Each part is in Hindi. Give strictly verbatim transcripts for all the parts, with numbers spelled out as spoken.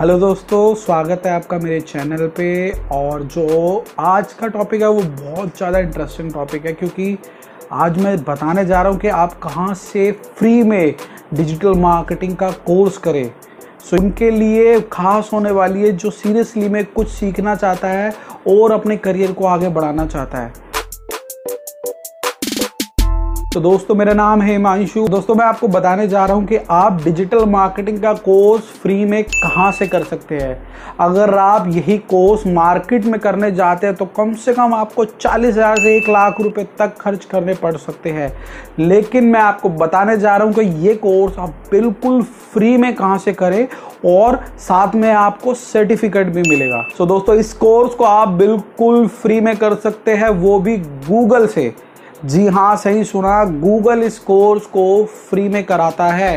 हेलो दोस्तों, स्वागत है आपका मेरे चैनल पे। और जो आज का टॉपिक है वो बहुत ज़्यादा इंटरेस्टिंग टॉपिक है, क्योंकि आज मैं बताने जा रहा हूँ कि आप कहाँ से फ्री में डिजिटल मार्केटिंग का कोर्स करें। सो इनके लिए खास होने वाली है जो सीरियसली में कुछ सीखना चाहता है और अपने करियर को आगे बढ़ाना चाहता है। तो दोस्तों, मेरा नाम है हिमांशु। दोस्तों, मैं आपको बताने जा रहा हूं कि आप डिजिटल मार्केटिंग का कोर्स फ्री में कहां से कर सकते हैं। अगर आप यही कोर्स मार्केट में करने जाते हैं तो कम से कम आपको चालीस हज़ार से एक लाख रुपए तक खर्च करने पड़ सकते हैं, लेकिन मैं आपको बताने जा रहा हूं कि ये कोर्स आप बिल्कुल फ्री में कहां से करें और साथ में आपको सर्टिफिकेट भी मिलेगा। सो दोस्तों, इस कोर्स को आप बिल्कुल फ्री में कर सकते हैं, वो भी गूगल से। जी हाँ, सही सुना, गूगल इस कोर्स को फ्री में कराता है।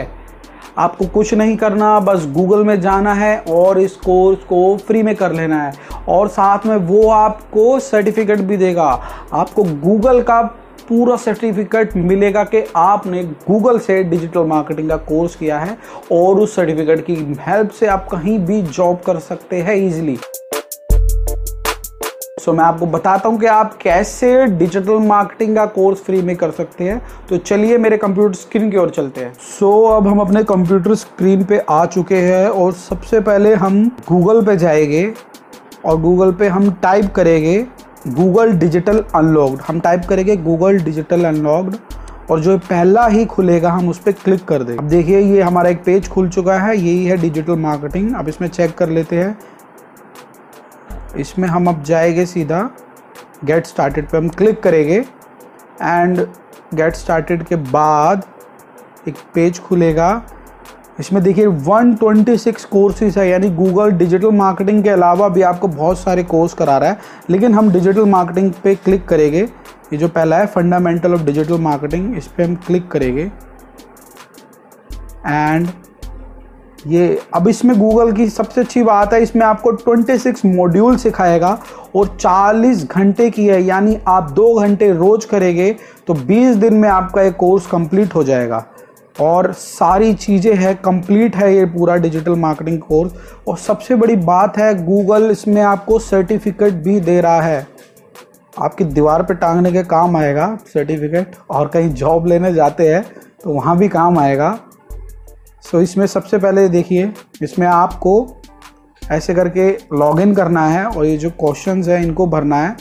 आपको कुछ नहीं करना, बस गूगल में जाना है और इस कोर्स को फ्री में कर लेना है, और साथ में वो आपको सर्टिफिकेट भी देगा। आपको गूगल का पूरा सर्टिफिकेट मिलेगा कि आपने गूगल से डिजिटल मार्केटिंग का कोर्स किया है, और उस सर्टिफिकेट की हेल्प से आप कहीं भी जॉब कर सकते हैं ईजिली। सो so, मैं आपको बताता हूँ कि आप कैसे डिजिटल मार्केटिंग का कोर्स फ्री में कर सकते हैं। तो चलिए मेरे कंप्यूटर स्क्रीन की ओर चलते हैं। सो so, अब हम अपने कंप्यूटर स्क्रीन पे आ चुके हैं, और सबसे पहले हम गूगल पे जाएंगे और गूगल पे हम टाइप करेंगे गूगल डिजिटल अनलॉक्ड। हम टाइप करेंगे गूगल डिजिटल अनलॉक्ड, और जो पहला ही खुलेगा हम उस पर क्लिक कर देंगे। अब देखिए, ये हमारा एक पेज खुल चुका है, यही है डिजिटल मार्केटिंग। अब इसमें चेक कर लेते हैं। इसमें हम अब जाएंगे सीधा गेट स्टार्टेड पे हम क्लिक करेंगे, एंड गेट स्टार्टेड के बाद एक पेज खुलेगा। इसमें देखिए एक सौ छब्बीस कोर्सेज है, यानी गूगल डिजिटल मार्केटिंग के अलावा भी आपको बहुत सारे कोर्स करा रहा है। लेकिन हम डिजिटल मार्केटिंग पे क्लिक करेंगे। ये जो पहला है फंडामेंटल ऑफ डिजिटल मार्केटिंग, इस पर हम क्लिक करेंगे, एंड ये अब इसमें गूगल की सबसे अच्छी बात है, इसमें आपको छब्बीस मॉड्यूल सिखाएगा और चालीस घंटे की है, यानी आप दो घंटे रोज करेंगे तो बीस दिन में आपका ये कोर्स कंप्लीट हो जाएगा। और सारी चीज़ें हैं, कंप्लीट है ये पूरा डिजिटल मार्केटिंग कोर्स। और सबसे बड़ी बात है, गूगल इसमें आपको सर्टिफिकेट भी दे रहा है, आपकी दीवार पर टांगने के काम आएगा सर्टिफिकेट, और कहीं जॉब लेने जाते हैं तो वहाँ भी काम आएगा। सो so, इसमें सबसे पहले देखिए, इसमें आपको ऐसे करके लॉगिन करना है और ये जो क्वेश्चंस हैं इनको भरना है,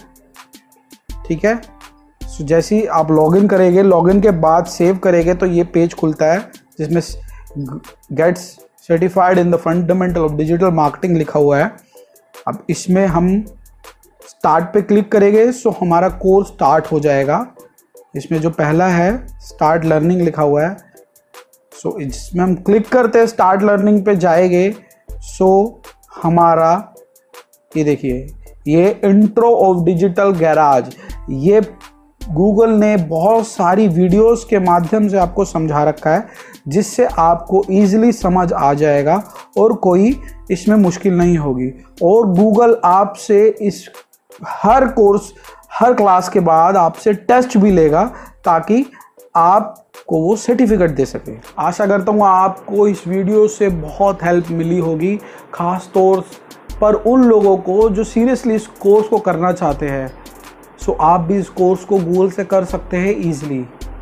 ठीक है। सो so, जैसे ही आप लॉगिन करेंगे, लॉगिन के बाद सेव करेंगे तो ये पेज खुलता है जिसमें gets certified in the fundamental of digital marketing लिखा हुआ है। अब इसमें हम स्टार्ट पे क्लिक करेंगे, सो so, हमारा कोर्स स्टार्ट हो जाएगा। इसमें जो पहला है स्टार्ट लर्निंग लिखा हुआ है, सो so, इसमें हम क्लिक करते हैं, स्टार्ट लर्निंग पे जाएंगे। सो so, हमारा ये देखिए, ये इंट्रो ऑफ डिजिटल गैराज, ये गूगल ने बहुत सारी वीडियोस के माध्यम से आपको समझा रखा है, जिससे आपको ईजिली समझ आ जाएगा और कोई इसमें मुश्किल नहीं होगी। और गूगल आपसे इस हर कोर्स, हर क्लास के बाद आपसे टेस्ट भी लेगा, ताकि आप को वो सर्टिफिकेट दे सके। आशा करता हूँ आपको इस वीडियो से बहुत हेल्प मिली होगी, खास तौर पर उन लोगों को जो सीरियसली इस कोर्स को करना चाहते हैं। सो आप भी इस कोर्स को गूगल से कर सकते हैं ईजिली।